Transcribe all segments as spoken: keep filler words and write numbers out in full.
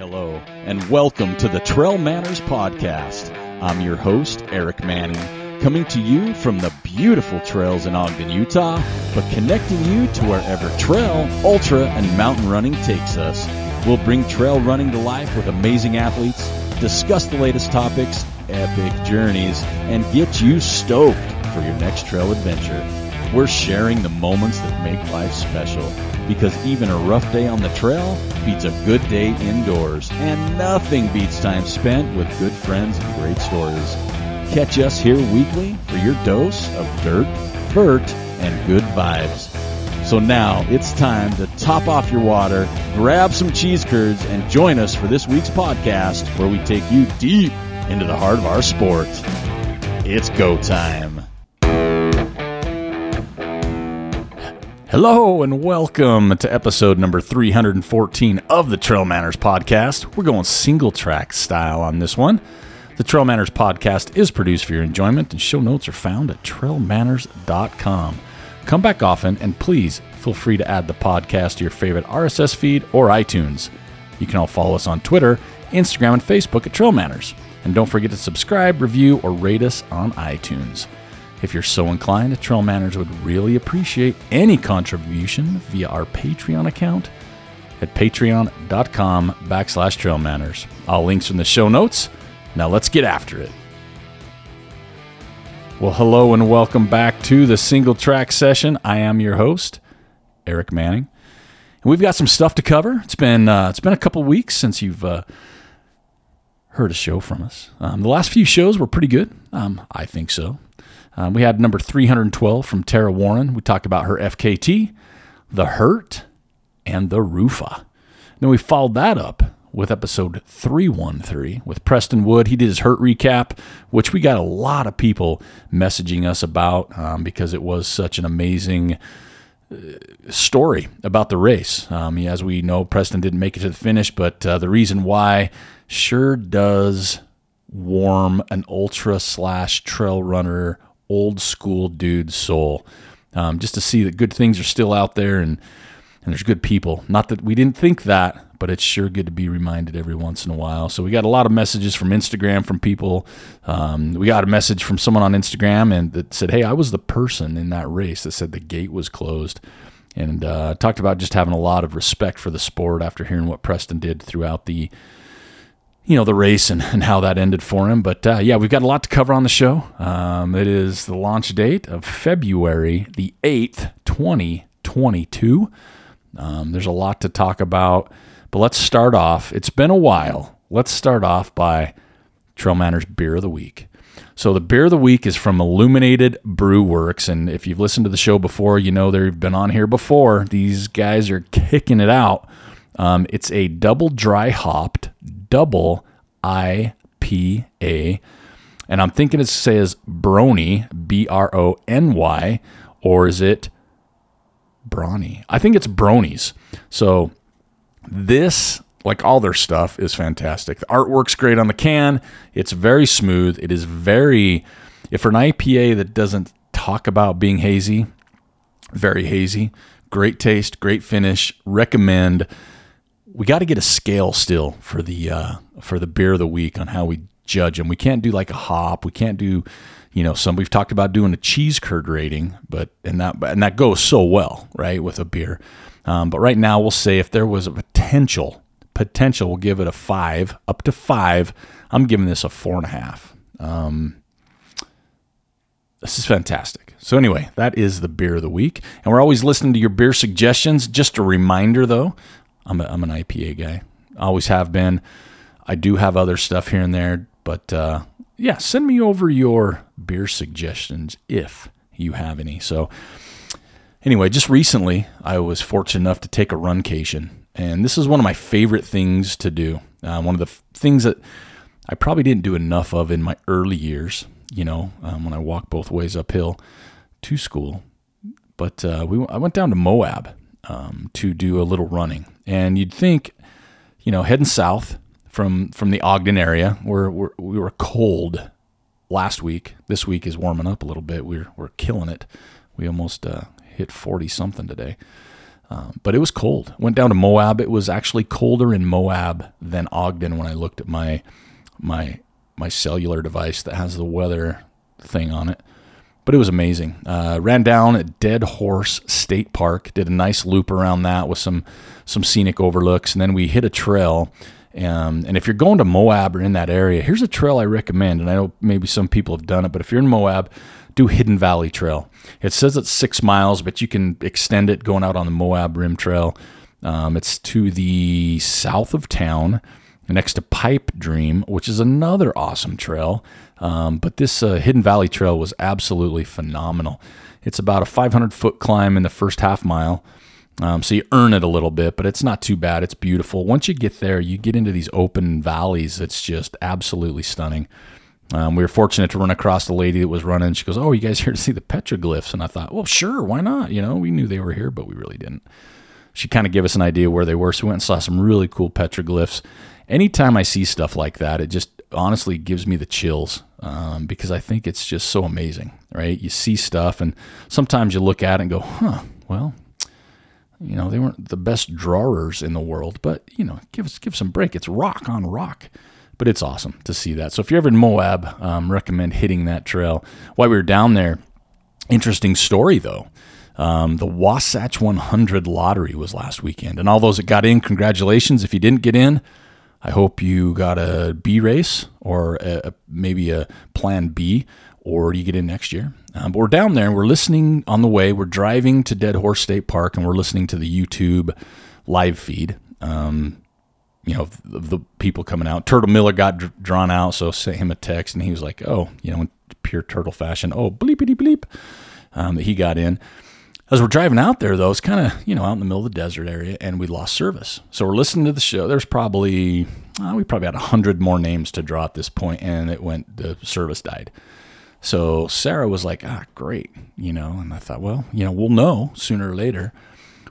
Hello, and welcome to the Trail Manners podcast. I'm your host, Eric Manning, coming to you from the beautiful trails in Ogden, Utah, but connecting you to wherever trail, ultra, and mountain running takes us. We'll bring trail running to life with amazing athletes, discuss the latest topics, epic journeys, and get you stoked for your next trail adventure. We're sharing the moments that make life special, because even a rough day on the trail beats a good day indoors, and nothing beats time spent with good friends and great stories. Catch us here weekly for your dose of dirt, vert, and good vibes. So now it's time to top off your water, grab some cheese curds, and join us for this week's podcast where we take you deep into the heart of our sport. It's go time. Hello and welcome to episode number three hundred fourteen of the Trail Manners podcast. We're going single track style on this one. The Trail Manners podcast is produced for your enjoyment, and show notes are found at trail manners dot com. Come back often, and please feel free to add the podcast to your favorite R S S feed or iTunes. You can all follow us on Twitter, Instagram, and Facebook at Trail Manners. And don't forget to subscribe, review, or rate us on iTunes. If you're so inclined, Trail Manners would really appreciate any contribution via our Patreon account at patreon.com backslash Trail Manners. All links in the show notes. Now let's get after it. Well, hello and welcome back to the single track session. I am your host, Eric Manning, and we've got some stuff to cover. It's been uh, it's been a couple weeks since you've uh, heard a show from us. Um, the last few shows were pretty good. Um, I think so. Um, we had number three hundred twelve from Tara Warren. We talked about her F K T, the Hurt, and the Rufa. Then we followed that up with episode three one three with Preston Wood. He did his Hurt recap, which we got a lot of people messaging us about um, because it was such an amazing uh, story about the race. Um, as we know, Preston didn't make it to the finish, but uh, the reason why sure does warm an ultra slash trail runner old school dude's soul, um, just to see that good things are still out there and and there's good people. Not that we didn't think that, but it's sure good to be reminded every once in a while. So we got a lot of messages from Instagram from people. Um, we got a message from someone on Instagram and that said, "Hey, I was the person in that race that said the gate was closed," and uh, talked about just having a lot of respect for the sport after hearing what Preston did throughout the you know, the race and, and how that ended for him. But uh, yeah, we've got a lot to cover on the show. Um, it is the launch date of February the eighth, twenty twenty-two. Um, there's a lot to talk about, but let's start off. It's been a while. Let's start off by Trail Manners Beer of the Week. So the Beer of the Week is from Illuminated Brew Works. And if you've listened to the show before, you know they've been on here before. These guys are kicking it out. Um, it's a double dry hopped double I P A, and I'm thinking it says Brony, B R O N Y, or is it Brawny? I think it's Bronies. So this, like all their stuff, is fantastic. The artwork's great on the can. It's very smooth. It is very, if for an I P A that doesn't talk about being hazy, very hazy. Great taste, great finish. Recommend. We got to get a scale still for the uh, for the Beer of the Week on how we judge them. We can't do like a hop. We can't do, you know, some we've talked about doing a cheese curd rating, but and that and that goes so well, right, with a beer. Um, but right now we'll say if there was a potential, potential, we'll give it a five, up to five. I'm giving this a four and a half. Um, this is fantastic. So anyway, that is the Beer of the Week. And we're always listening to your beer suggestions. Just a reminder, though, I'm, a, I'm an I P A guy. Always have been. I do have other stuff here and there. But, uh, yeah, send me over your beer suggestions if you have any. So anyway, just recently, I was fortunate enough to take a runcation. And this is one of my favorite things to do. Uh, one of the f- things that I probably didn't do enough of in my early years, you know, um, when I walked both ways uphill to school, but uh, we I went down to Moab um, to do a little running, and you'd think, you know, heading south from from the Ogden area, where we're, we were cold last week. This week is warming up a little bit. We're we're killing it. We almost uh, hit forty something today, Um, but it was cold. Went down to Moab. It was actually colder in Moab than Ogden when I looked at my my my cellular device that has the weather thing on it. But it was amazing. Uh, ran down at Dead Horse State Park. Did a nice loop around that with some some scenic overlooks. And then we hit a trail. Um, and if you're going to Moab or in that area, here's a trail I recommend. And I know maybe some people have done it, but if you're in Moab, do Hidden Valley Trail. It says it's six miles, but you can extend it going out on the Moab Rim Trail. Um, it's to the south of town, next to Pipe Dream, which is another awesome trail. Um, but this uh, Hidden Valley Trail was absolutely phenomenal. It's about a five hundred foot climb in the first half mile. Um, so you earn it a little bit, but it's not too bad. It's beautiful. Once you get there, you get into these open valleys. It's just absolutely stunning. Um, we were fortunate to run across the lady that was running. She goes, "Oh, you guys here to see the petroglyphs?" And I thought, well, sure, why not? You know, we knew they were here, but we really didn't. She kind of gave us an idea where they were. So we went and saw some really cool petroglyphs. Anytime I see stuff like that, it just honestly gives me the chills um, because I think it's just so amazing, right? You see stuff and sometimes you look at it and go, huh, well, you know, they weren't the best drawers in the world, but, you know, give us give some break. It's rock on rock, but it's awesome to see that. So if you're ever in Moab, um, recommend hitting that trail. While we were down there, interesting story, though. Um, the Wasatch one hundred lottery was last weekend, and all those that got in, congratulations. If you didn't get in, I hope you got a B race or a, a, maybe a plan B, or you get in next year. Um, but we're down there and we're listening on the way. We're driving to Dead Horse State Park and we're listening to the YouTube live feed, um, you know, of, of the people coming out. Turtle Miller got dr- drawn out, so sent him a text and he was like, oh, you know, in pure turtle fashion, oh, bleepity bleep, um, that he got in. As we're driving out there, though, it's kind of, you know, out in the middle of the desert area, and we lost service. So we're listening to the show. There's probably, oh, we probably had one hundred more names to draw at this point, and it went, the service died. So Sarah was like, ah, great, you know, and I thought, well, you know, we'll know sooner or later.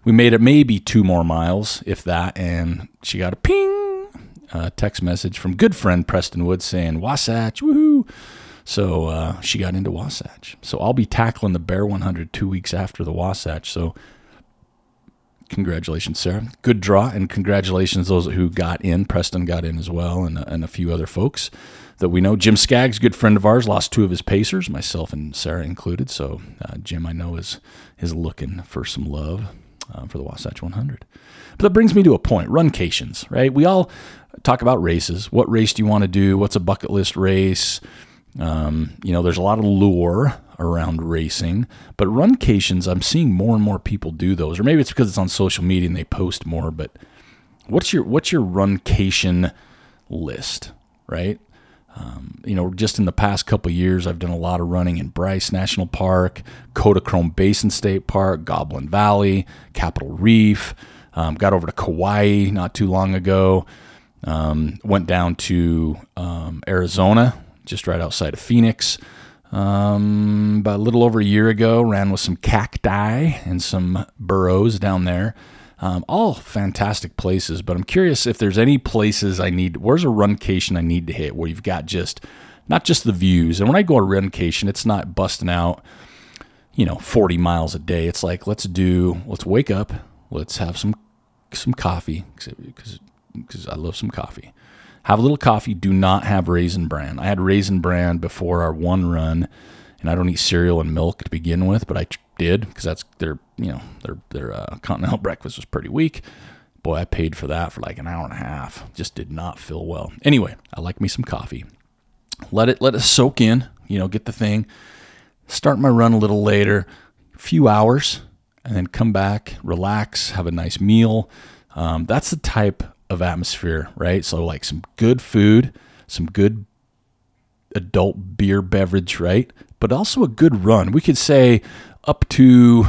We made it maybe two more miles, if that, and she got a ping, a text message from good friend Preston Wood saying, Wasatch, woohoo. So uh, she got into Wasatch. So I'll be tackling the Bear one hundred two weeks after the Wasatch. So congratulations, Sarah. Good draw, and congratulations those who got in. Preston got in as well, and, and a few other folks that we know. Jim Scaggs, good friend of ours, lost two of his pacers, myself and Sarah included. So uh, Jim, I know, is is looking for some love uh, for the Wasatch one hundred. But that brings me to a point. Runcations, right? We all talk about races. What race do you want to do? What's a bucket list race? Um, you know, there's a lot of lore around racing, but runcations, I'm seeing more and more people do those, or maybe it's because it's on social media and they post more, but what's your, what's your runcation list, right? Um, you know, just in the past couple of years, I've done a lot of running in Bryce National Park, Kodachrome Basin State Park, Goblin Valley, Capitol Reef, um, got over to Kauai not too long ago, um, went down to, um, Arizona, just right outside of Phoenix. Um, about a little over a year ago, ran with some cacti and some burrows down there. Um, all fantastic places, but I'm curious if there's any places I need, where's a runcation I need to hit where you've got just, not just the views. And when I go a runcation, it's not busting out, you know, forty miles a day. It's like, let's do, let's wake up, let's have some, some coffee, because because I love some coffee. Have a little coffee. Do not have Raisin Bran. I had Raisin Bran before our one run, and I don't eat cereal and milk to begin with, but I did because that's their, you know, their their uh, continental breakfast was pretty weak. Boy, I paid for that for like an hour and a half. Just did not feel well. Anyway, I like me some coffee. Let it let it soak in. You know, get the thing. Start my run a little later, a few hours, and then come back, relax, have a nice meal. Um, that's the type of atmosphere, right? So like some good food, some good adult beer beverage, right? But also a good run. We could say up to,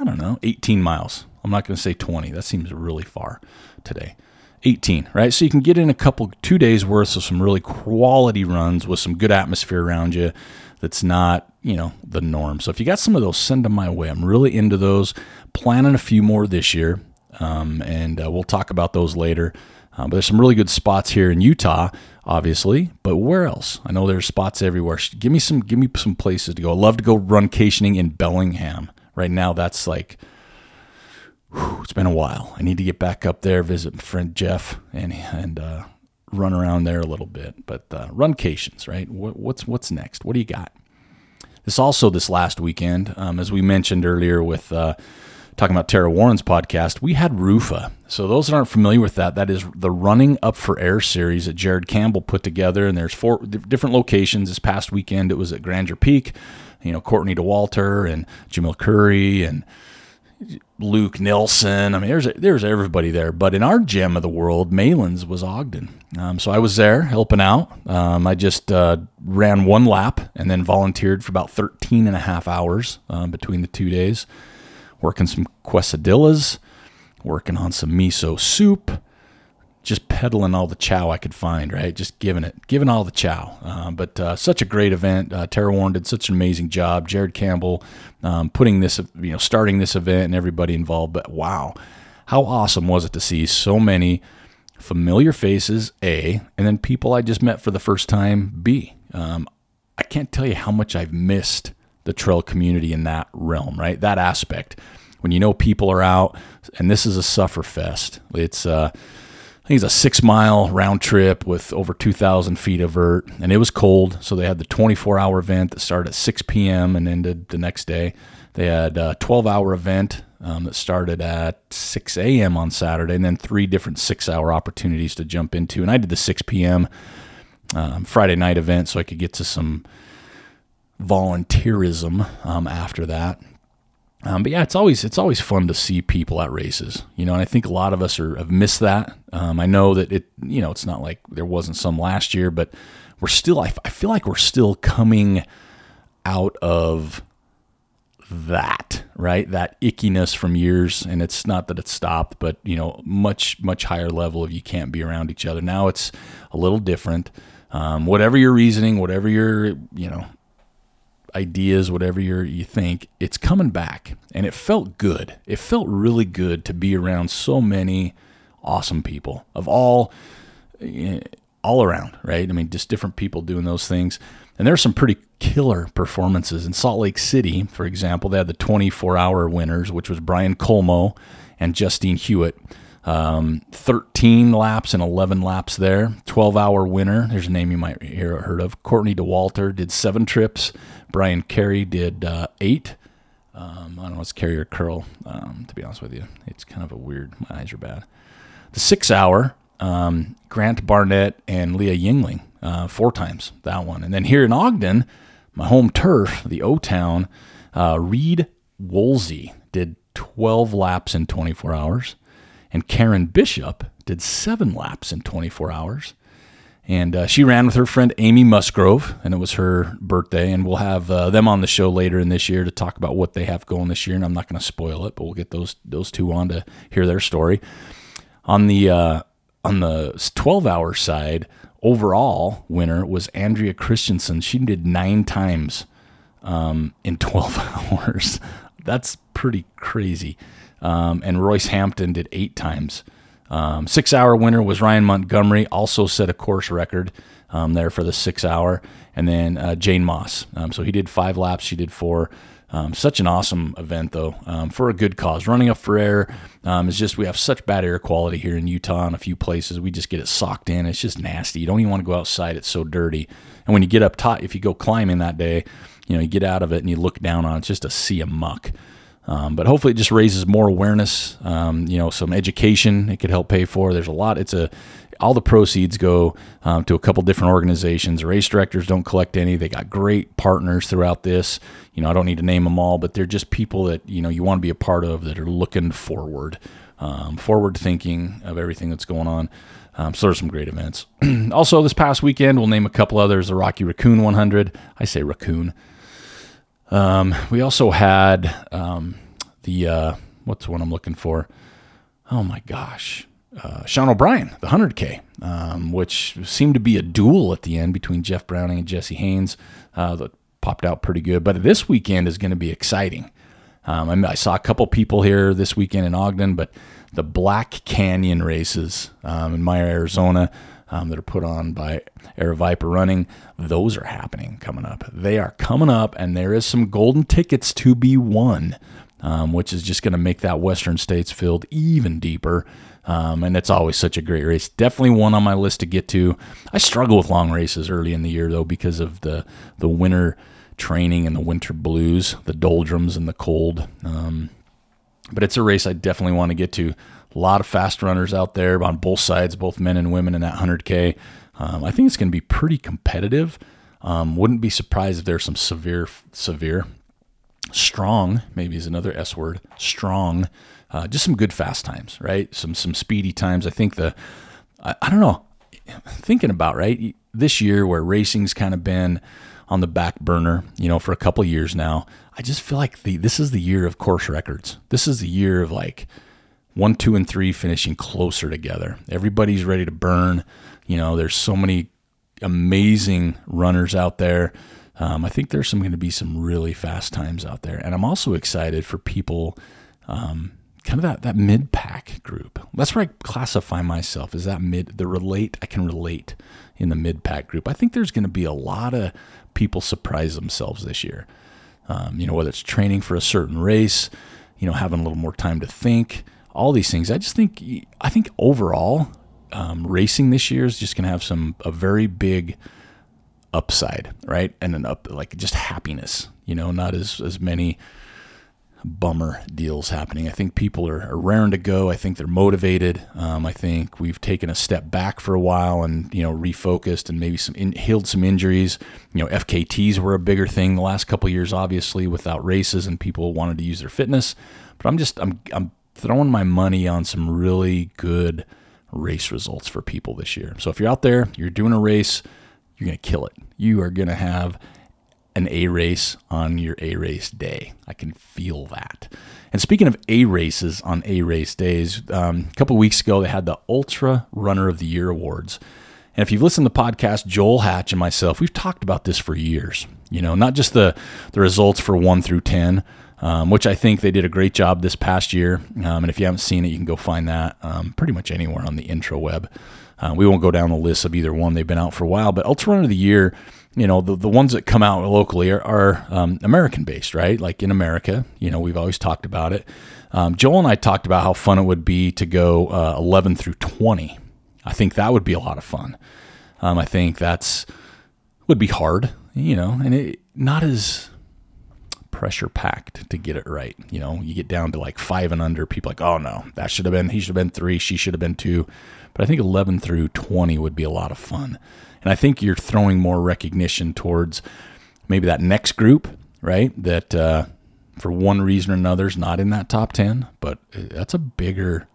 I don't know, eighteen miles. I'm not going to say twenty. That seems really far today. eighteen, right? So you can get in a couple, two days worth of some really quality runs with some good atmosphere around you. That's not, you know, the norm. So if you got some of those, send them my way. I'm really into those. Planning a few more this year. Um, and uh, we'll talk about those later. Um, but there's some really good spots here in Utah, obviously. But where else? I know there's spots everywhere. Give me some, give me some places to go. I love to go runcationing in Bellingham. Right now, that's like, whew, it's been a while. I need to get back up there, visit my friend Jeff, and and uh, run around there a little bit. But uh, runcations, right? What, what's what's next? What do you got? This also this last weekend, um, as we mentioned earlier with uh, talking about Tara Warren's podcast, we had Rufa. So those that aren't familiar with that, that is the Running Up for Air series that Jared Campbell put together. And there's four different locations. This past weekend, it was at Grandeur Peak. You know, Courtney DeWalter and Jamil Curry and Luke Nelson. I mean, there's there's everybody there. But in our gem of the world, Malin's was Ogden. Um, so I was there helping out. Um, I just uh, ran one lap and then volunteered for about thirteen and a half hours um, between the two days, working some quesadillas, working on some miso soup, just peddling all the chow I could find, right? Just giving it, giving all the chow. Uh, but uh, such a great event. Uh, Tara Warren did such an amazing job. Jared Campbell um, putting this, you know, starting this event and everybody involved. But wow, how awesome was it to see so many familiar faces, A, and then people I just met for the first time, B. Um, I can't tell you how much I've missed the trail community in that realm, right? That aspect. When you know people are out, and this is a sufferfest. It's... Uh, I think it's a six-mile round trip with over two thousand feet of vert, and it was cold, so they had the twenty-four hour event that started at six p.m. and ended the next day. They had a twelve hour event um, that started at six a.m. on Saturday, and then three different six hour opportunities to jump into. And I did the six p.m. Um, Friday night event so I could get to some volunteerism um, after that. Um, but yeah, it's always it's always fun to see people at races, you know. And I think a lot of us are have missed that. Um, I know that it, you know, it's not like there wasn't some last year, but we're still. I, I feel like we're still coming out of that, right? That ickiness from years, and it's not that it's stopped, but you know, much much higher level of you can't be around each other. Now it's a little different. Um, whatever your reasoning, whatever your, you know, ideas, whatever you're, you think, it's coming back. And it felt good. It felt really good to be around so many awesome people of all, all around, right? I mean, just different people doing those things. And there's some pretty killer performances. In Salt Lake City, for example, they had the twenty-four hour winners, which was Brian Colmo and Justine Hewitt. Um, thirteen laps and eleven laps there. twelve hour winner. There's a name you might hear or heard of. Courtney DeWalter did seven trips. Brian Carey did uh, eight. Um, I don't know, it's Carey or Curl, um, to be honest with you. It's kind of a weird, my eyes are bad. The six hour, um, Grant Barnett and Leah Yingling, uh, four times that one. And then here in Ogden, my home turf, the O-Town, uh, Reed Woolsey did twelve laps in twenty-four hours. And Karen Bishop did seven laps in twenty-four hours. And uh, she ran with her friend Amy Musgrove, and it was her birthday. And we'll have uh, them on the show later in this year to talk about what they have going this year. And I'm not going to spoil it, but we'll get those those two on to hear their story. On the uh, on the twelve hour side, overall winner was Andrea Christensen. She did nine times um, in twelve hours. That's pretty crazy. Um, and Royce Hampton did eight times. Um, six hour winner was Ryan Montgomery, also set a course record um, there for the six hour. And then uh, Jane Moss. Um, so he did five laps, she did four. Um, such an awesome event, though, um, for a good cause. Running Up for Air um, is just, we have such bad air quality here in Utah and a few places. We just get it socked in. It's just nasty. You don't even want to go outside. It's so dirty. And when you get up top, if you go climbing that day, you know, you get out of it and you look down on it. It's just a sea of muck. Um, but hopefully it just raises more awareness, um, you know, some education it could help pay for. There's a lot. It's a, all the proceeds go um, to a couple different organizations. Race directors don't collect any. They got great partners throughout this. You know, I don't need to name them all, but they're just people that, you know, you want to be a part of that are looking forward, um, forward thinking of everything that's going on. Um, so there's some great events. Also, this past weekend, we'll name a couple others. The Rocky Raccoon one hundred. I say Raccoon. Um, we also had, um, the, uh, what's the one I'm looking for? Oh my gosh. Uh, Sean O'Brien, the one hundred K, um, which seemed to be a duel at the end between Jeff Browning and Jesse Haynes, uh, that popped out pretty good. But this weekend is going to be exciting. Um, I, mean, I saw a couple people here this weekend in Ogden, but the Black Canyon races, um, in Meyer, Arizona, Um, that are put on by Air Viper Running. Those are happening coming up. They are coming up, and there is some golden tickets to be won. um, which is just going to make that Western States field even deeper. Um, and it's always such a great race. Definitely one on my list to get to. I struggle with long races early in the year, though, because of the, the winter training and the winter blues, the doldrums and the cold. Um, but it's a race I definitely want to get to. A lot of fast runners out there on both sides, both men and women in that one hundred K. Um, I think it's going to be pretty competitive. Um, wouldn't be surprised if there's some severe, severe, strong, maybe is another S word, strong, uh, just some good fast times, right? Some, some speedy times. I think the, I, I don't know, thinking about, right, this year where racing's kind of been on the back burner, you know, for a couple of years now, I just feel like the, this is the year of course records. This is the year of like one, two, and three finishing closer together. Everybody's ready to burn. You know, there's so many amazing runners out there. Um, I think there's some going to be some really fast times out there. And I'm also excited for people, um, kind of that, that mid-pack group. That's where I classify myself, is that mid, the relate, I can relate in the mid-pack group. I think there's going to be a lot of people surprise themselves this year. Um, you know, whether it's training for a certain race, you know, having a little more time to think, all these things. I just think, I think overall, um, racing this year is just going to have some, a very big upside, right? And an up, like just happiness, you know, not as, as many bummer deals happening. I think people are, are raring to go. I think they're motivated. Um, I think we've taken a step back for a while and, you know, refocused and maybe some in, healed some injuries. You know, F K Ts were a bigger thing the last couple of years, obviously, without races, and people wanted to use their fitness, but I'm just, I'm, I'm throwing my money on some really good race results for people this year. So if you're out there, you're doing a race, you're going to kill it. You are going to have an A race on your A race day. I can feel that. And speaking of A races on A race days, um, a couple of weeks ago, they had the Ultra Runner of the Year awards. And if you've listened to the podcast, Joel Hatch and myself, we've talked about this for years, you know, not just the, the results for one through ten, um, which I think they did a great job this past year. Um, and if you haven't seen it, you can go find that um, pretty much anywhere on the intro web. Uh, we won't go down the list of either one. They've been out for a while, but Ultra Runner of the Year, you know, the, the ones that come out locally are, are um, American-based, right? Like in America, you know, we've always talked about it. Um, Joel and I talked about how fun it would be to go uh, eleven through twenty. I think that would be a lot of fun. Um, I think that's would be hard, you know, and it not as pressure packed to get it right. You know, you get down to like five and under, people are like, oh no, that should have been, he should have been three, she should have been two. But I think eleven through twenty would be a lot of fun. And I think you're throwing more recognition towards maybe that next group, right? That uh, for one reason or another is not in that top ten, but that's a bigger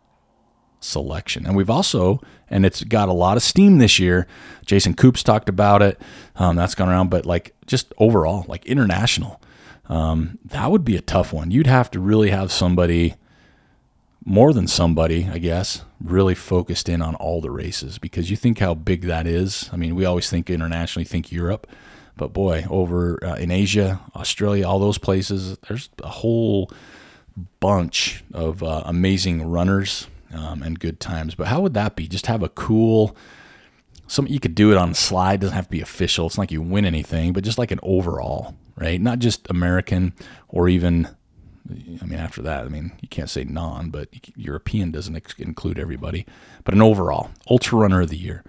selection. And we've also, and it's got a lot of steam this year. Jason Coops talked about it. Um, that's gone around, but like just overall, like international, um, that would be a tough one. You'd have to really have somebody, more than somebody, I guess, really focused in on all the races, because you think how big that is. I mean, we always think internationally, think Europe, but boy, over uh, in Asia, Australia, all those places, there's a whole bunch of uh, amazing runners um, and good times. But how would that be? Just have a cool, some, you could do it on the slide. Doesn't have to be official. It's not like you win anything, but just like an overall, right? Not just American or even, I mean, after that, I mean, you can't say non, but European doesn't ex- include everybody, but an overall Ultra Runner of the Year.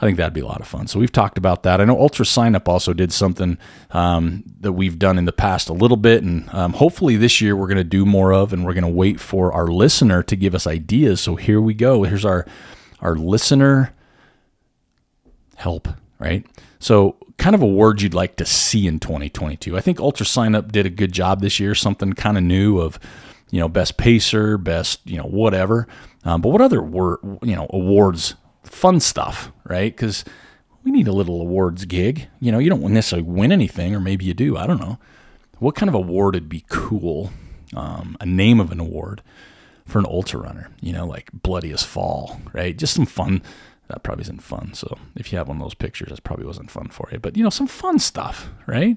I think that'd be a lot of fun. So we've talked about that. I know Ultra Sign Up also did something um, that we've done in the past a little bit, and um, hopefully this year we're going to do more of, and we're going to wait for our listener to give us ideas. So here we go. Here's our, our listener help, right? So kind of awards you'd like to see in twenty twenty-two. I think Ultra Sign Up did a good job this year, something kind of new of, you know, best pacer, best, you know, whatever. Um, but what other were, you know, awards, fun stuff, right? Because we need a little awards gig. You know, you don't necessarily win anything, or maybe you do. I don't know. What kind of award would be cool? Um, a name of an award for an ultra runner, you know, like Bloody as Fall, right? Just some fun. That probably isn't fun. So if you have one of those pictures, that probably wasn't fun for you. But, you know, some fun stuff, right?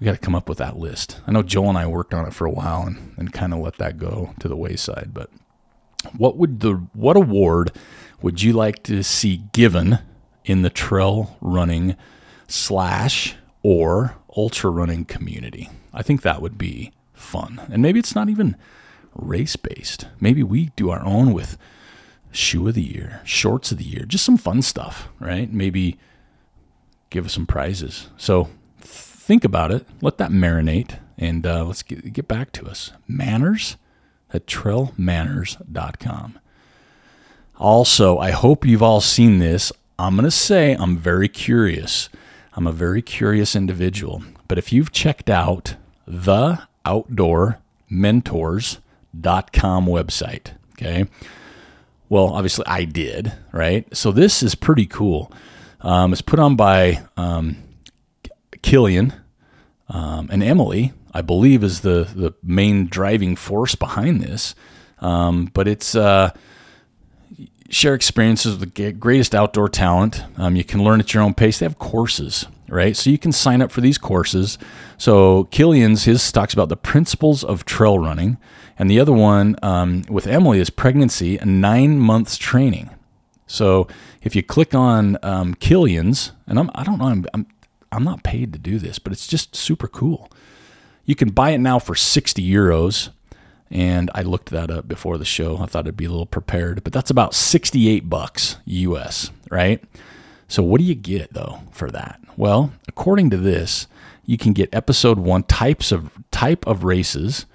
We got to come up with that list. I know Joel and I worked on it for a while and, and kind of let that go to the wayside. But what would the what award would you like to see given in the trail running slash or ultra running community? I think that would be fun. And maybe it's not even race-based. Maybe we do our own with shoe of the year, shorts of the year, just some fun stuff, right? Maybe give us some prizes. So think about it. Let that marinate, and uh, let's get, get back to us. Manners at trail manners dot com. Also, I hope you've all seen this. I'm going to say I'm very curious. I'm a very curious individual. But if you've checked out the outdoor mentors dot com website, okay? Well, obviously I did, right? So this is pretty cool. Um, it's put on by um, Killian um, and Emily, I believe, is the, the main driving force behind this. Um, but it's... Uh, share experiences with the greatest outdoor talent. Um, you can learn at your own pace. They have courses, right? So you can sign up for these courses. So Killian's, his talks about the principles of trail running. And the other one um, with Emily is pregnancy and nine months training. So if you click on um, Killian's, and I'm, I don't know, I'm, I'm, I'm not paid to do this, but it's just super cool. You can buy it now for sixty euros. And I looked that up before the show. I thought I'd be a little prepared, but that's about sixty-eight bucks U S, right? So what do you get though for that? Well, according to this, you can get episode one, types of type of races.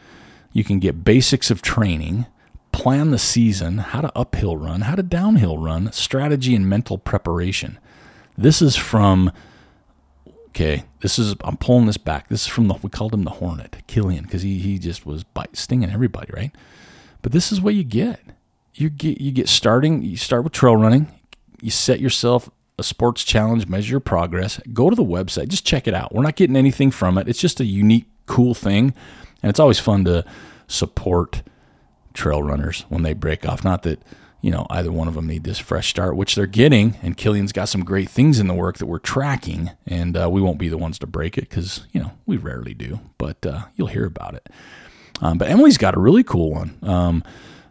You can get basics of training, plan the season, how to uphill run, how to downhill run, strategy and mental preparation. This is from, okay, this is, I'm pulling this back. This is from the, we called him the Hornet, Killian, because he, he just was bite, stinging everybody, right? But this is what you get. You get you get starting, you start with trail running. You set yourself a sports challenge, measure your progress. Go to the website, just check it out. We're not getting anything from it. It's just a unique, cool thing. And it's always fun to support trail runners when they break off. Not that, you know, either one of them need this fresh start, which they're getting. And Killian's got some great things in the work that we're tracking, and uh, we won't be the ones to break it because, you know, we rarely do, but uh, you'll hear about it. Um, but Emily's got a really cool one. Um,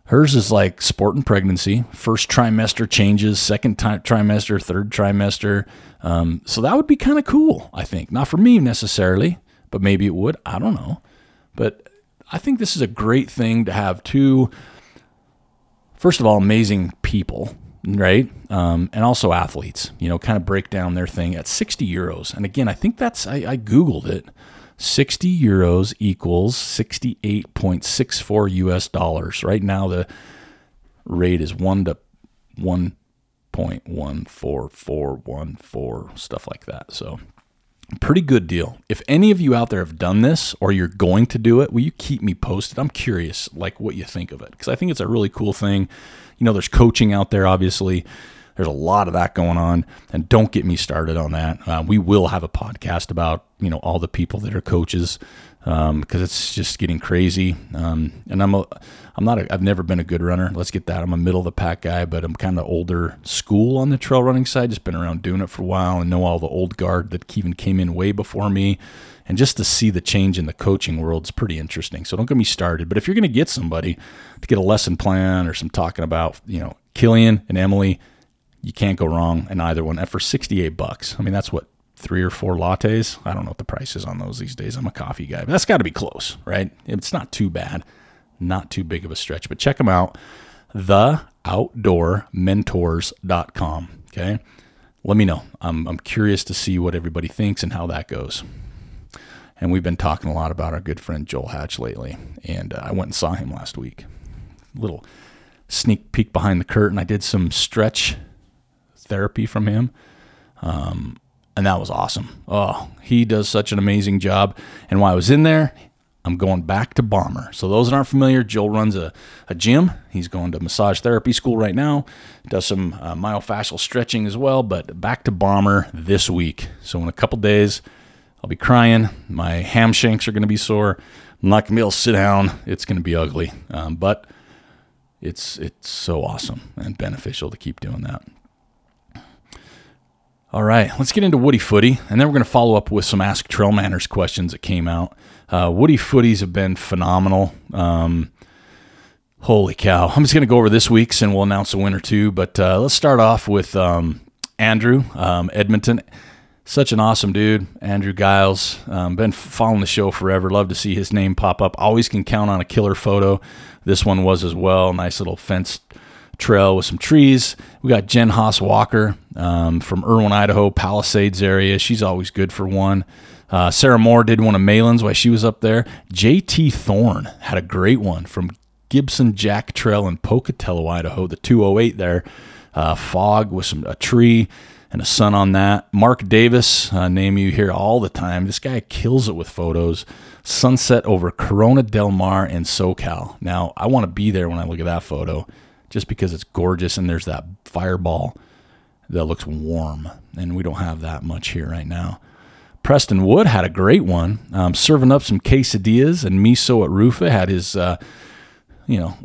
hers is like sport and pregnancy, first trimester changes, second time trimester, third trimester. Um, so that would be kind of cool, I think. Not for me necessarily, but maybe it would. I don't know. But I think this is a great thing to have two. First of all, amazing people, right? Um, and also athletes, you know, kind of break down their thing at sixty euros. And again, I think that's, I, I Googled it. sixty euros equals sixty-eight point six four U S dollars. Right now, the rate is one to one point one four four one four, stuff like that. So pretty good deal. If any of you out there have done this or you're going to do it, will you keep me posted? I'm curious, like, what you think of it, because I think it's a really cool thing. You know, there's coaching out there, obviously. There's a lot of that going on, and don't get me started on that. Uh, we will have a podcast about, you know, all the people that are coaches, um, because it's just getting crazy. Um, and I'm a, I'm not, a, I've never been a good runner. Let's get that. I'm a middle of the pack guy, but I'm kind of older school on the trail running side. Just been around doing it for a while and know all the old guard that even came in way before me. And just to see the change in the coaching world is pretty interesting. So don't get me started. But if you're going to get somebody to get a lesson plan or some talking about, you know, Killian and Emily, you can't go wrong in either one. And for sixty-eight bucks, I mean, that's what, three or four lattes? I don't know what the price is on those these days. I'm a coffee guy, but that's got to be close, right? It's not too bad, not too big of a stretch. But check them out, the outdoor mentors dot com, okay? Let me know. I'm, I'm curious to see what everybody thinks and how that goes. And we've been talking a lot about our good friend Joel Hatch lately, and uh, I went and saw him last week. Little sneak peek behind the curtain. I did some stretch therapy from him, um, and that was awesome. Oh, he does such an amazing job. And while I was in there, I'm going back to Bomber. So those that aren't familiar, Joel runs a, a gym. He's going to massage therapy school right now, does some uh, myofascial stretching as well, but back to Bomber this week. So in a couple days, I'll be crying. My ham shanks are going to be sore. I'm not going to be able to sit down. It's going to be ugly, um, but it's it's so awesome and beneficial to keep doing that. All right, let's get into Woody Footy, and then we're going to follow up with some Ask Trail Manners questions that came out. Uh, Woody Footies have been phenomenal. Um, holy cow. I'm just going to go over this week's, and we'll announce a winner too, but uh, let's start off with um, Andrew, um, Edmonton. Such an awesome dude, Andrew Giles. Um, been following the show forever. Love to see his name pop up. Always can count on a killer photo. This one was as well. Nice little fenced trail with some trees. We got Jen Haas Walker um, from Irwin, Idaho, Palisades area. She's always good for one. Uh, Sarah Moore did one of Malin's while she was up there. J T Thorne had a great one from Gibson Jack Trail in Pocatello, Idaho, the two oh eight there. Uh, fog with some a tree and a sun on that. Mark Davis, uh, name you hear all the time. This guy kills it with photos. Sunset over Corona Del Mar in SoCal. Now, I want to be there when I look at that photo just because it's gorgeous and there's that fireball that looks warm, and we don't have that much here right now. Preston Wood had a great one, um, serving up some quesadillas and miso at Rufa. Had his, uh, you know,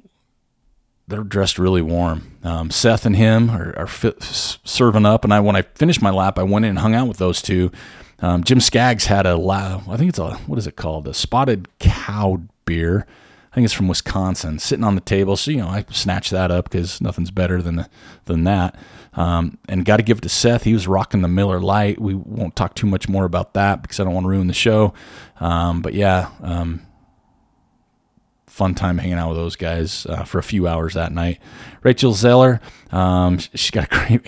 they're dressed really warm. Um, Seth and him are, are fi- serving up, and I when I finished my lap, I went in and hung out with those two. Um, Jim Scaggs had a, la- I think it's a, what is it called? A spotted cow beer. I think it's from Wisconsin, sitting on the table. So, you know, I snatched that up because nothing's better than than that. Um, and got to give it to Seth. He was rocking the Miller Lite. We won't talk too much more about that because I don't want to ruin the show. Um, but, yeah, um, fun time hanging out with those guys uh, for a few hours that night. Rachel Zeller, um, she's got a great –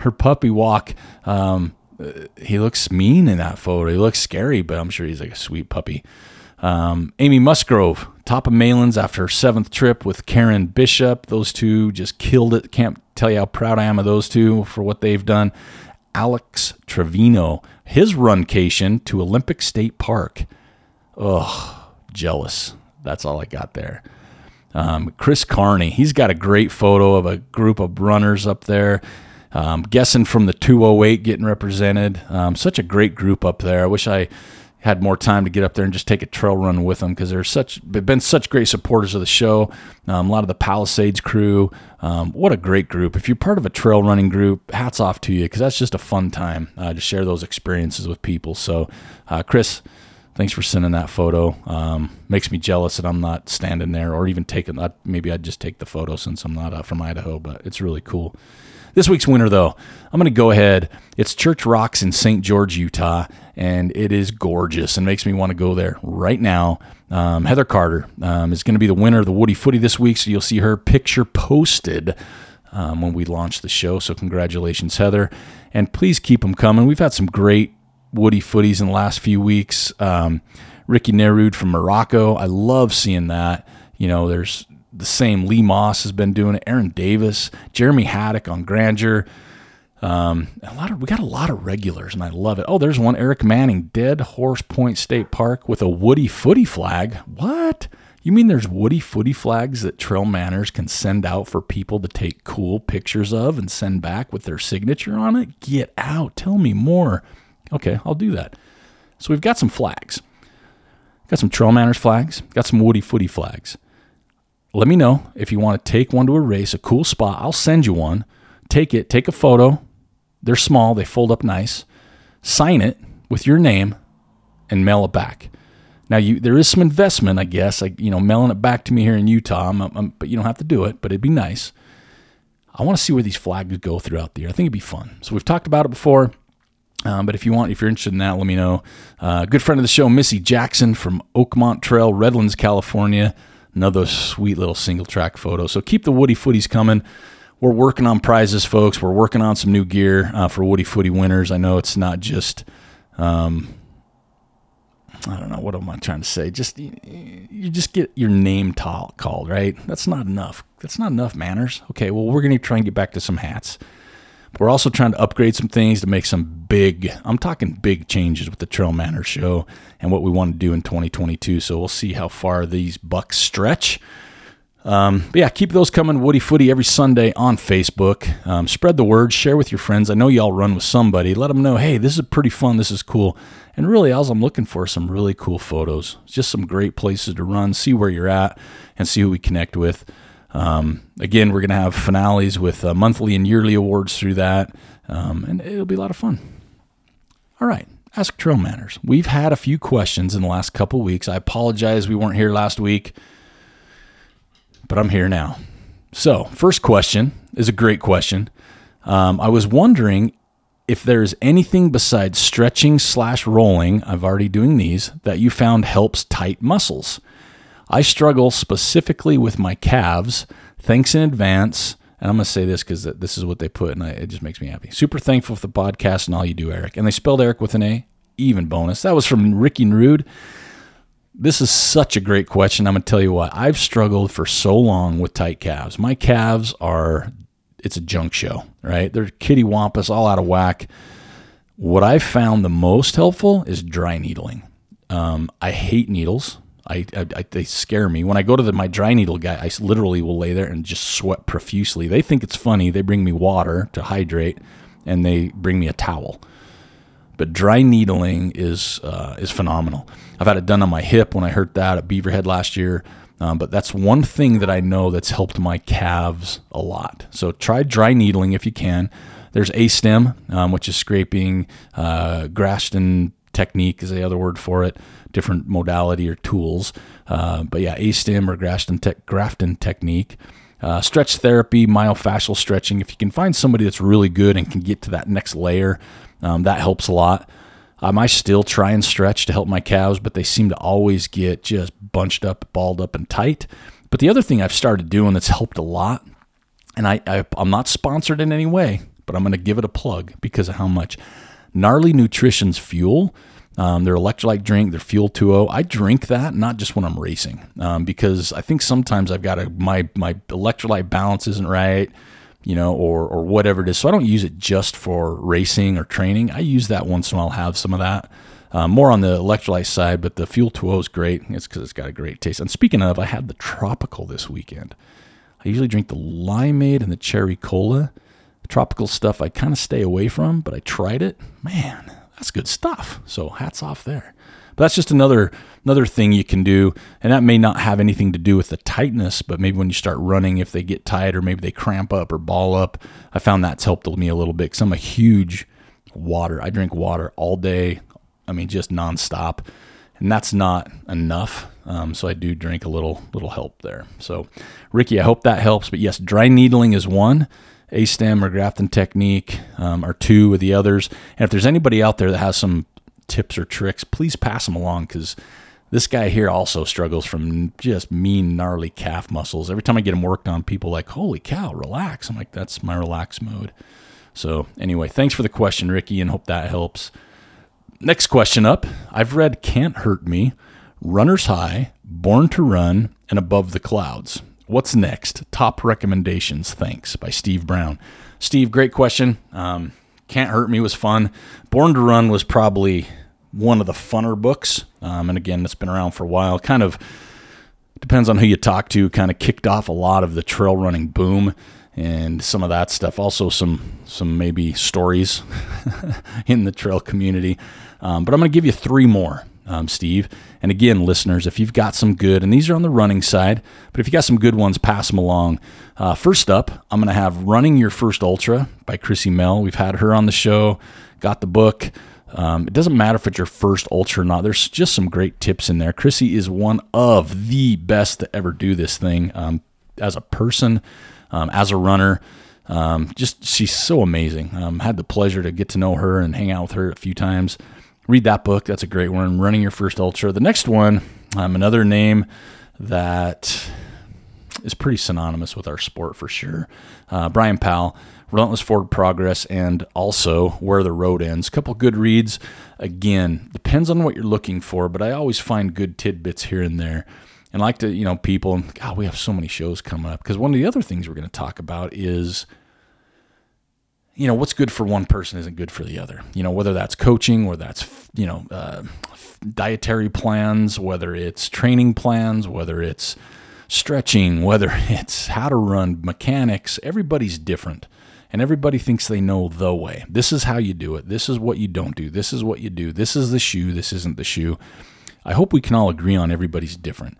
her puppy walk um, – he looks mean in that photo. He looks scary, but I'm sure he's like a sweet puppy. Um, Amy Musgrove, top of Malin's after her seventh trip with Karen Bishop. Those two just killed it. Can't tell you how proud I am of those two for what they've done. Alex Trevino, his runcation to Olympic State Park. Ugh, jealous. That's all I got there. Um, Chris Carney, he's got a great photo of a group of runners up there. Um, guessing from the two oh eight getting represented. Um, such a great group up there. I wish I had more time to get up there and just take a trail run with them because they're such, they've been such great supporters of the show. Um, a lot of the Palisades crew. Um, what a great group. If you're part of a trail running group, hats off to you because that's just a fun time uh, to share those experiences with people. So, uh, Chris, thanks for sending that photo. Um, makes me jealous that I'm not standing there or even taking that. Maybe I'd just take the photo since I'm not uh, from Idaho, but it's really cool. This week's winner, though, I'm going to go ahead. It's Church Rocks in Saint George, Utah, and it is gorgeous and makes me want to go there right now. Um, Heather Carter um, is going to be the winner of the Woody Footy this week, so you'll see her picture posted um, when we launch the show. So congratulations, Heather, and please keep them coming. We've had some great Woody Footies in the last few weeks. Um, Ricky Nerud from Morocco, I love seeing that. You know, there's... the same. Lee Moss has been doing it. Aaron Davis, Jeremy Haddock on Grandeur. Um, a lot of we got a lot of regulars, and I love it. Oh, there's one. Eric Manning, Dead Horse Point State Park with a Woody Footy flag. What? You mean there's Woody Footy flags that Trail Manners can send out for people to take cool pictures of and send back with their signature on it? Get out. Tell me more. Okay, I'll do that. So we've got some flags. Got some Trail Manners flags. Got some Woody Footy flags. Let me know if you want to take one to a race, a cool spot. I'll send you one. Take it. Take a photo. They're small. They fold up nice. Sign it with your name and mail it back. Now, you there is some investment, I guess. Like, you know, mailing it back to me here in Utah, I'm, I'm, but you don't have to do it, but it'd be nice. I want to see where these flags go throughout the year. I think it'd be fun. So we've talked about it before. Um, but if you want, if you're interested in that, let me know. Uh, good friend of the show, Missy Jackson from Oakmont Trail, Redlands, California. Another sweet little single track photo. So keep the Woody Footies coming. We're working on prizes, folks. We're working on some new gear uh, for Woody Footy winners. I know it's not just, um, I don't know, what am I trying to say? Just you just get your name t- called, right? That's not enough. That's not enough, Manners. Okay, well, we're going to try and get back to some hats. But we're also trying to upgrade some things to make some big, I'm talking big changes with the Trail Manners show and what we want to do in twenty twenty-two. So we'll see how far these bucks stretch. Um, but yeah, keep those coming. Woody Footy every Sunday on Facebook. Um, spread the word. Share with your friends. I know y'all run with somebody. Let them know, hey, this is pretty fun. This is cool. And really, all I'm looking for is some really cool photos. Just some great places to run. See where you're at and see who we connect with. Um, again, we're going to have finales with uh, monthly and yearly awards through that, um, and it'll be a lot of fun. All right, Ask Trail Manners. We've had a few questions in the last couple weeks. I apologize we weren't here last week, but I'm here now. So, first question is a great question. Um, I was wondering if there's anything besides stretching slash rolling, I've already doing these, that you found helps tight muscles. I struggle specifically with my calves. Thanks in advance. And I'm going to say this because this is what they put, and I, it just makes me happy. Super thankful for the podcast and all you do, Eric. And they spelled Eric with an A. Even bonus. That was from Ricky Nrude. This is such a great question. I'm going to tell you what. I've struggled for so long with tight calves. My calves are, it's a junk show, right? They're kittywampus, all out of whack. What I've found the most helpful is dry needling. Um, I hate needles. I, I, I they scare me. When I go to the, my dry needle guy, I literally will lay there and just sweat profusely. They think it's funny. They bring me water to hydrate, and they bring me a towel. But dry needling is uh, is phenomenal. I've had it done on my hip when I hurt that at Beaverhead last year. Um, but that's one thing that I know that's helped my calves a lot. So try dry needling if you can. There's A-stem, um, which is scraping. Uh, Grashton technique is the other word for it. Different modality or tools. Uh, but yeah, A-stem or Grashton, te- Grafton technique. Uh, stretch therapy, myofascial stretching. If you can find somebody that's really good and can get to that next layer, Um, that helps a lot. Um, I still try and stretch to help my calves, but they seem to always get just bunched up, balled up, and tight. But the other thing I've started doing that's helped a lot, and I, I, I'm not sponsored in any way, but I'm going to give it a plug because of how much. Gnarly Nutrition's Fuel, um, their electrolyte drink, their Fuel two oh, I drink that not just when I'm racing um, because I think sometimes I've got a, my, my electrolyte balance isn't right. You know, or or whatever it is. So I don't use it just for racing or training. I use that once in a while, have some of that. Uh, more on the electrolyte side, but the Fuel two oh is great. It's because it's got a great taste. And speaking of, I had the Tropical this weekend. I usually drink the Limeade and the Cherry Cola. The tropical stuff I kind of stay away from, but I tried it. Man, that's good stuff. So hats off there. But that's just another another thing you can do, and that may not have anything to do with the tightness, but maybe when you start running, if they get tight or maybe they cramp up or ball up, I found that's helped me a little bit because I'm a huge water. I drink water all day, I mean, just nonstop, and that's not enough, um, so I do drink a little little help there. So, Ricky, I hope that helps, but yes, dry needling is one. A-stem or Grafton technique um, are two of the others, and if there's anybody out there that has some tips or tricks, please pass them along because this guy here also struggles from just mean, gnarly calf muscles. Every time I get him worked on, people like, holy cow, relax. I'm like, that's my relax mode. So anyway, thanks for the question, Ricky, and hope that helps. Next question up. I've read Can't Hurt Me, Runner's High, Born to Run, and Above the Clouds. What's next? Top recommendations. Thanks. By Steve Brown. Steve, great question. Um, Can't Hurt Me was fun. Born to Run was probably one of the funner books. Um, and again, it's been around for a while. Kind of depends on who you talk to. Kind of kicked off a lot of the trail running boom and some of that stuff. Also some some maybe stories in the trail community. Um, but I'm going to give you three more, um, Steve. And again, listeners, if you've got some good, and these are on the running side, but if you got some good ones, pass them along. Uh, first up, I'm going to have Running Your First Ultra by Chrissy Mell. We've had her on the show, got the book. Um, it doesn't matter if it's your first ultra or not. There's just some great tips in there. Chrissy is one of the best to ever do this thing um, as a person, um, as a runner. Um, just she's so amazing. Um, had the pleasure to get to know her and hang out with her a few times. Read that book. That's a great one. Running Your First Ultra. The next one, um, another name that is pretty synonymous with our sport for sure. Uh, Brian Powell, Relentless Forward Progress, and also Where the Road Ends. A couple good reads. Again, depends on what you're looking for, but I always find good tidbits here and there. And like to, you know, people, God, we have so many shows coming up because one of the other things we're going to talk about is, you know, what's good for one person isn't good for the other. You know, whether that's coaching or that's, you know, uh, dietary plans, whether it's training plans, whether it's stretching, whether it's how to run, mechanics, everybody's different. And everybody thinks they know the way. This is how you do it. This is what you don't do. This is what you do. This is the shoe. This isn't the shoe. I hope we can all agree on everybody's different.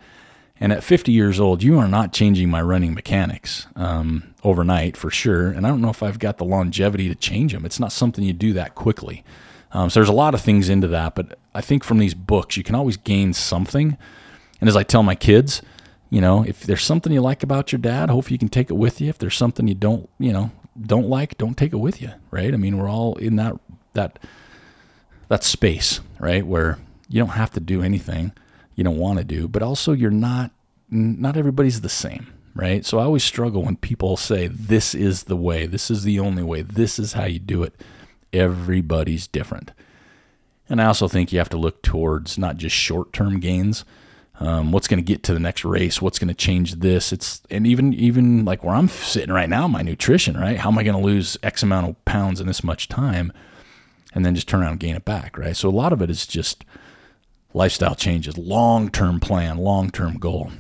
And at fifty years old, you are not changing my running mechanics um, overnight for sure. And I don't know if I've got the longevity to change them. It's not something you do that quickly. Um, so there's a lot of things into that. But I think from these books, you can always gain something. And as I tell my kids, you know, if there's something you like about your dad, hopefully you can take it with you. If there's something you don't, you know, don't like, don't take it with you, right? I mean, we're all in that that that space, right, where you don't have to do anything you don't want to do, but also you're not, not everybody's the same, right? So I always struggle when people say, this is the way, this is the only way, this is how you do it. Everybody's different. And I also think you have to look towards not just short-term gains. Um, what's going to get to the next race? What's going to change this? It's, and even, even like where I'm sitting right now, my nutrition, right? How am I going to lose X amount of pounds in this much time and then just turn around and gain it back, right? So a lot of it is just lifestyle changes, long-term plan, long-term goal.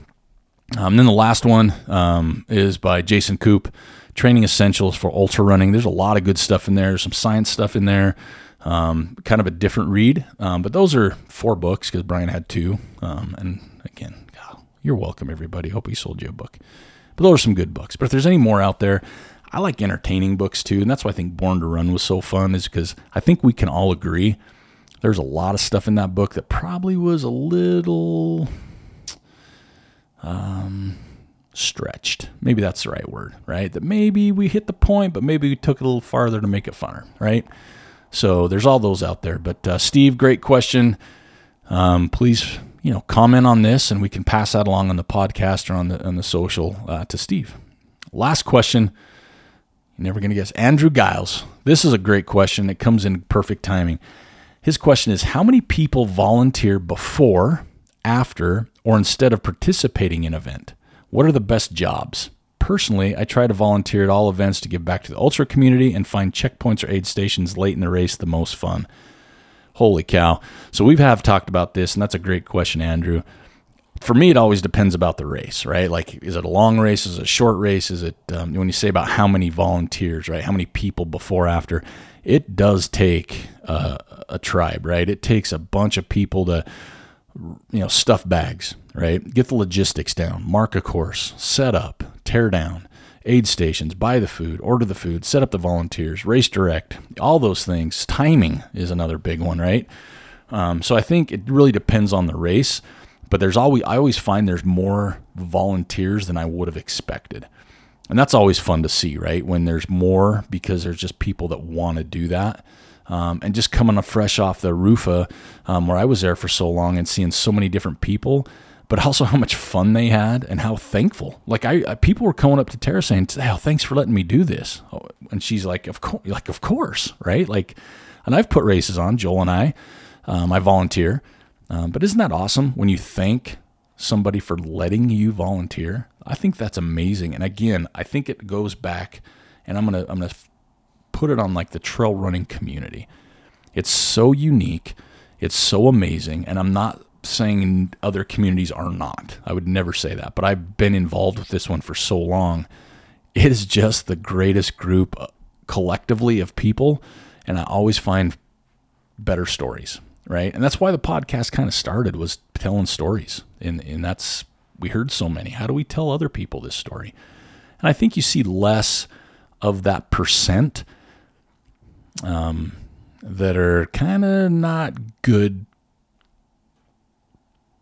Um, then the last one um, is by Jason Coop, Training Essentials for Ultra Running. There's a lot of good stuff in there. There's some science stuff in there. Um, kind of a different read, um, but those are four books because Brian had two. Um, and again, God, you're welcome, everybody. Hope we sold you a book. But those are some good books. But if there's any more out there, I like entertaining books too. And that's why I think Born to Run was so fun, is because I think we can all agree there's a lot of stuff in that book that probably was a little um, stretched. Maybe that's the right word, right? That maybe we hit the point, but maybe we took it a little farther to make it funner, right? So there's all those out there. But uh, Steve, great question. Um, please, you know, comment on this, and we can pass that along on the podcast or on the on the social uh, to Steve. Last question. You're never going to guess. Andrew Giles. This is a great question that comes in perfect timing. His question is, how many people volunteer before, after, or instead of participating in an event? What are the best jobs? Personally, I try to volunteer at all events to give back to the ultra community and find checkpoints or aid stations late in the race the most fun. Holy cow. So we have talked about this, and that's a great question, Andrew. For me, it always depends about the race, right? Like, is it a long race? Is it a short race? Is it, um, when you say about how many volunteers, right? How many people before, after? It does take uh, a tribe, right? It takes a bunch of people to, you know, stuff bags, right? Get the logistics down, mark a course, set up, tear down, aid stations, buy the food, order the food, set up the volunteers, race direct, all those things. Timing is another big one, right? Um, so I think it really depends on the race, but there's always, I always find there's more volunteers than I would have expected. And that's always fun to see, right? When there's more, because there's just people that want to do that. Um, and just coming up fresh off the Rufa, um, where I was there for so long and seeing so many different people, but also how much fun they had and how thankful. Like I, I people were coming up to Tara saying, "Oh, thanks for letting me do this." Oh, and she's like, "Of course, like of course, right?" Like, and I've put races on, Joel and I. Um, I volunteer, um, but isn't that awesome when you thank somebody for letting you volunteer? I think that's amazing. And again, I think it goes back, and I'm gonna I'm gonna put it on like the trail running community. It's so unique, it's so amazing, and I'm not saying other communities are not. I would never say that, but I've been involved with this one for so long. It is just the greatest group collectively of people, and I always find better stories, right? And that's why the podcast kind of started, was telling stories, and and that's, we heard so many. How do we tell other people this story? And I think you see less of that percent um, that are kind of not good,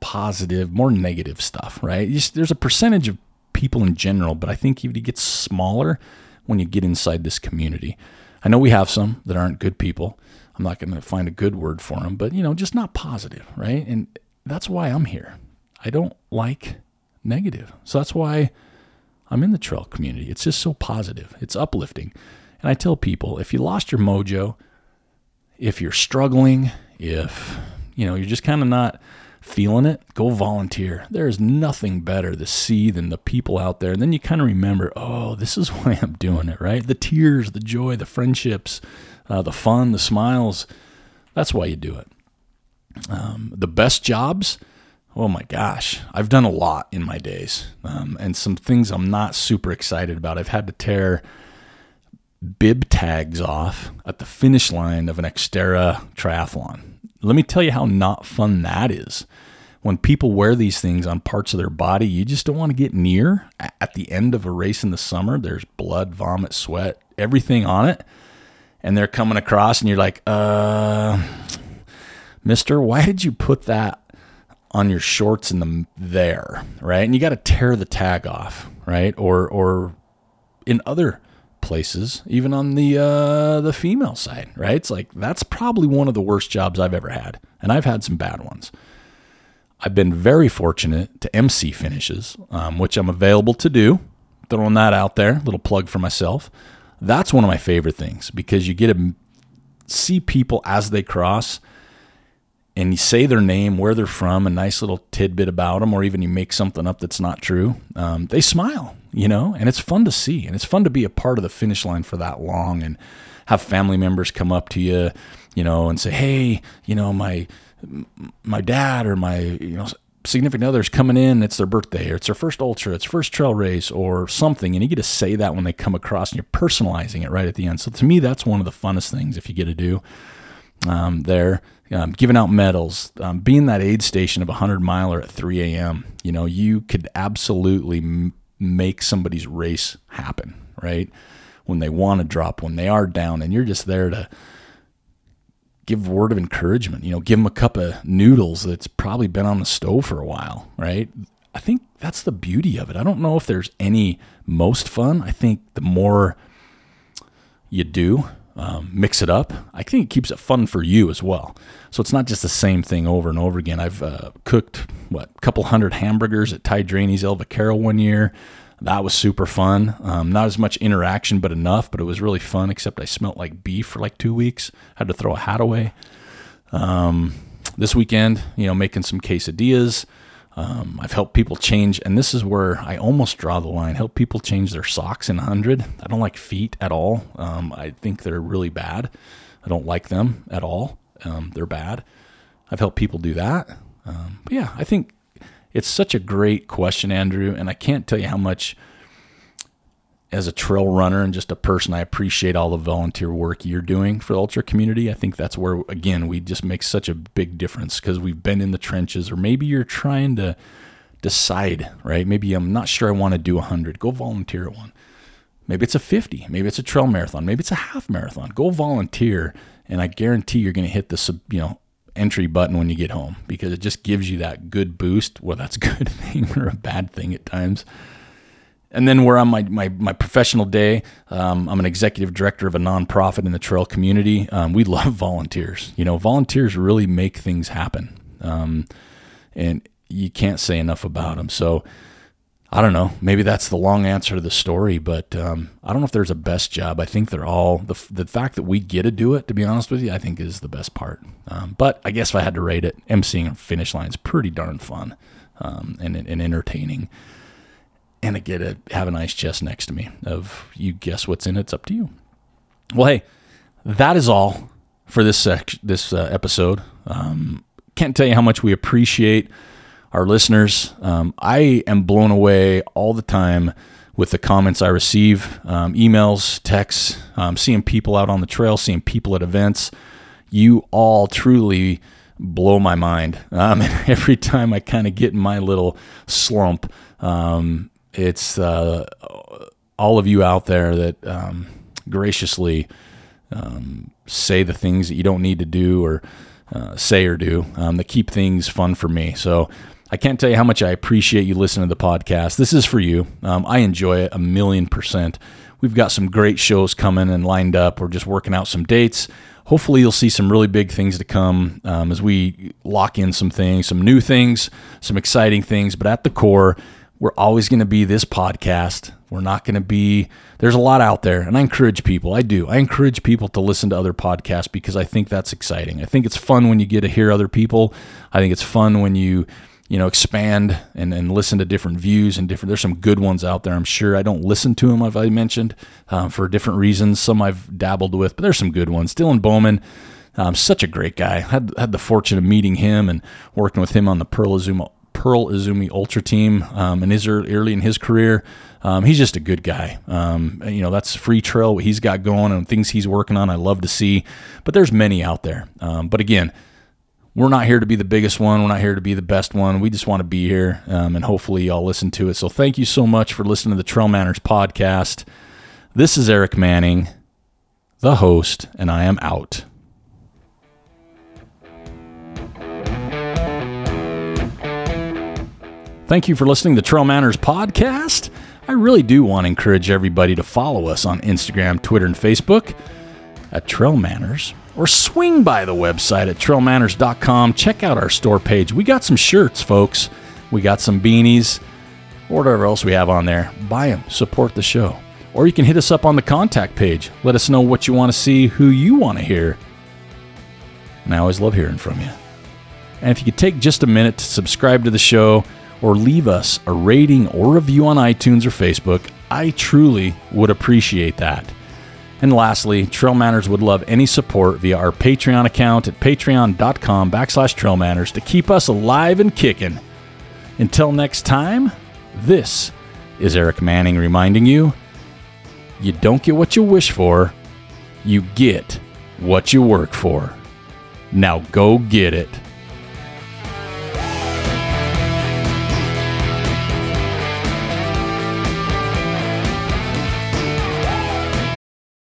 positive, more negative stuff, right? Just, there's a percentage of people in general, but I think it gets smaller when you get inside this community. I know we have some that aren't good people. I'm not going to find a good word for them, but, you know, just not positive, right? And that's why I'm here. I don't like negative. So that's why I'm in the trail community. It's just so positive. It's uplifting. And I tell people, if you lost your mojo, if you're struggling, if, you know, you're just kind of not feeling it, go volunteer. There is nothing better to see than the people out there. And then you kind of remember, oh, this is why I'm doing it, right? The tears, the joy, the friendships, uh, the fun, the smiles. That's why you do it. Um, the best jobs, oh my gosh, I've done a lot in my days, um, and some things I'm not super excited about. I've had to tear bib tags off at the finish line of an Xterra triathlon. Let me tell you how not fun that is. When people wear these things on parts of their body you just don't want to get near. At the end of a race in the summer, there's blood, vomit, sweat, everything on it. And they're coming across and you're like, uh, mister, why did you put that on your shorts in the there, right? And you got to tear the tag off, right? Or, or in other places, even on the uh, the female side, right? It's like, that's probably one of the worst jobs I've ever had. And I've had some bad ones. I've been very fortunate to M C finishes, um, which I'm available to do. Throwing that out there, little plug for myself. That's one of my favorite things, because you get to see people as they cross and you say their name, where they're from, a nice little tidbit about them, or even you make something up that's not true. Um, they smile, you know, and it's fun to see. And it's fun to be a part of the finish line for that long and have family members come up to you, you know, and say, hey, you know, my my dad or my, you know, significant other's coming in, it's their birthday, or it's their first ultra, it's first trail race or something. And you get to say that when they come across, and you're personalizing it right at the end. So to me, that's one of the funnest things if you get to do um, there. Um, giving out medals, um, being that aid station of a hundred miler at three a.m., you know, you could absolutely m- make somebody's race happen, right? When they want to drop, when they are down, and you're just there to give a word of encouragement, you know, give them a cup of noodles that's probably been on the stove for a while, right? I think that's the beauty of it. I don't know if there's any most fun. I think the more you do, Um, mix it up, I think it keeps it fun for you as well. So it's not just the same thing over and over again. I've uh, cooked, what, a couple hundred hamburgers at Ty Draney's El Vaquero one year. That was super fun. Um, not as much interaction, but enough, but it was really fun, except I smelt like beef for like two weeks. Had to throw a hat away. Um, this weekend, you know, making some quesadillas. Um, I've helped people change, and this is where I almost draw the line, help people change their socks in one hundred. I don't like feet at all. Um, I think they're really bad. I don't like them at all. Um, they're bad. I've helped people do that. Um, but yeah, I think it's such a great question, Andrew, and I can't tell you how much, as a trail runner and just a person, I appreciate all the volunteer work you're doing for the ultra community. I think that's where, again, we just make such a big difference, because we've been in the trenches, or maybe you're trying to decide, right? Maybe I'm not sure I want to do one hundred. Go volunteer at one. Maybe it's a fifty. Maybe it's a trail marathon. Maybe it's a half marathon. Go volunteer, and I guarantee you're going to hit the, you know, entry button when you get home, because it just gives you that good boost, whether that's a good thing or a bad thing at times. And then we're on my, my, my professional day. Um, I'm an executive director of a nonprofit in the trail community. Um, we love volunteers. You know, volunteers really make things happen. Um, and you can't say enough about them. So I don't know, maybe that's the long answer to the story, but um, I don't know if there's a best job. I think they're all, the, the fact that we get to do it, to be honest with you, I think is the best part. Um, but I guess if I had to rate it, emceeing a finish line is pretty darn fun um, and, and entertaining. And I get to have a nice chest next to me of, you guess what's in it, it's up to you. Well, hey, that is all for this sec- this uh, episode. Um, can't tell you how much we appreciate our listeners. Um, I am blown away all the time with the comments I receive, um, emails, texts, um, seeing people out on the trail, seeing people at events. You all truly blow my mind. Um, and every time I kind of get in my little slump, um, It's uh, all of you out there that um, graciously um, say the things that you don't need to do or uh, say or do um, that keep things fun for me. So I can't tell you how much I appreciate you listening to the podcast. This is for you. Um, I enjoy it a million percent. We've got some great shows coming and lined up. We're just working out some dates. Hopefully you'll see some really big things to come um, as we lock in some things, some new things, some exciting things. But at the core, we're always going to be this podcast. We're not going to be, there's a lot out there, and I encourage people. I do. I encourage people to listen to other podcasts, because I think that's exciting. I think it's fun when you get to hear other people. I think it's fun when you, you know, expand and, and listen to different views and different, there's some good ones out there. I'm sure I don't listen to them, I've already mentioned, um, for different reasons. Some I've dabbled with, but there's some good ones. Dylan Bowman, um, such a great guy. Had had the fortune of meeting him and working with him on the Pearl Azuma Pearl Izumi Ultra Team, um, and is early in his career. Um, he's just a good guy. Um, you know, that's free trail, what he's got going and things he's working on. I love to see, but there's many out there. Um, but again, we're not here to be the biggest one. We're not here to be the best one. We just want to be here. Um, and hopefully y'all listen to it. So thank you so much for listening to the Trail Manners podcast. This is Eric Manning, the host, and I am out. Thank you for listening to Trail Manners podcast. I really do want to encourage everybody to follow us on Instagram, Twitter, and Facebook at Trail Manners, or swing by the website at trail manners dot com. Check out our store page. We got some shirts, folks. We got some beanies, or whatever else we have on there. Buy them. Support the show. Or you can hit us up on the contact page. Let us know what you want to see, who you want to hear. And I always love hearing from you. And if you could take just a minute to subscribe to the show or leave us a rating or review on iTunes or Facebook, I truly would appreciate that. And lastly, Trail Manners would love any support via our Patreon account at patreon.com backslash Trail Manners to keep us alive and kicking. Until next time, this is Eric Manning reminding you, you don't get what you wish for, you get what you work for. Now go get it.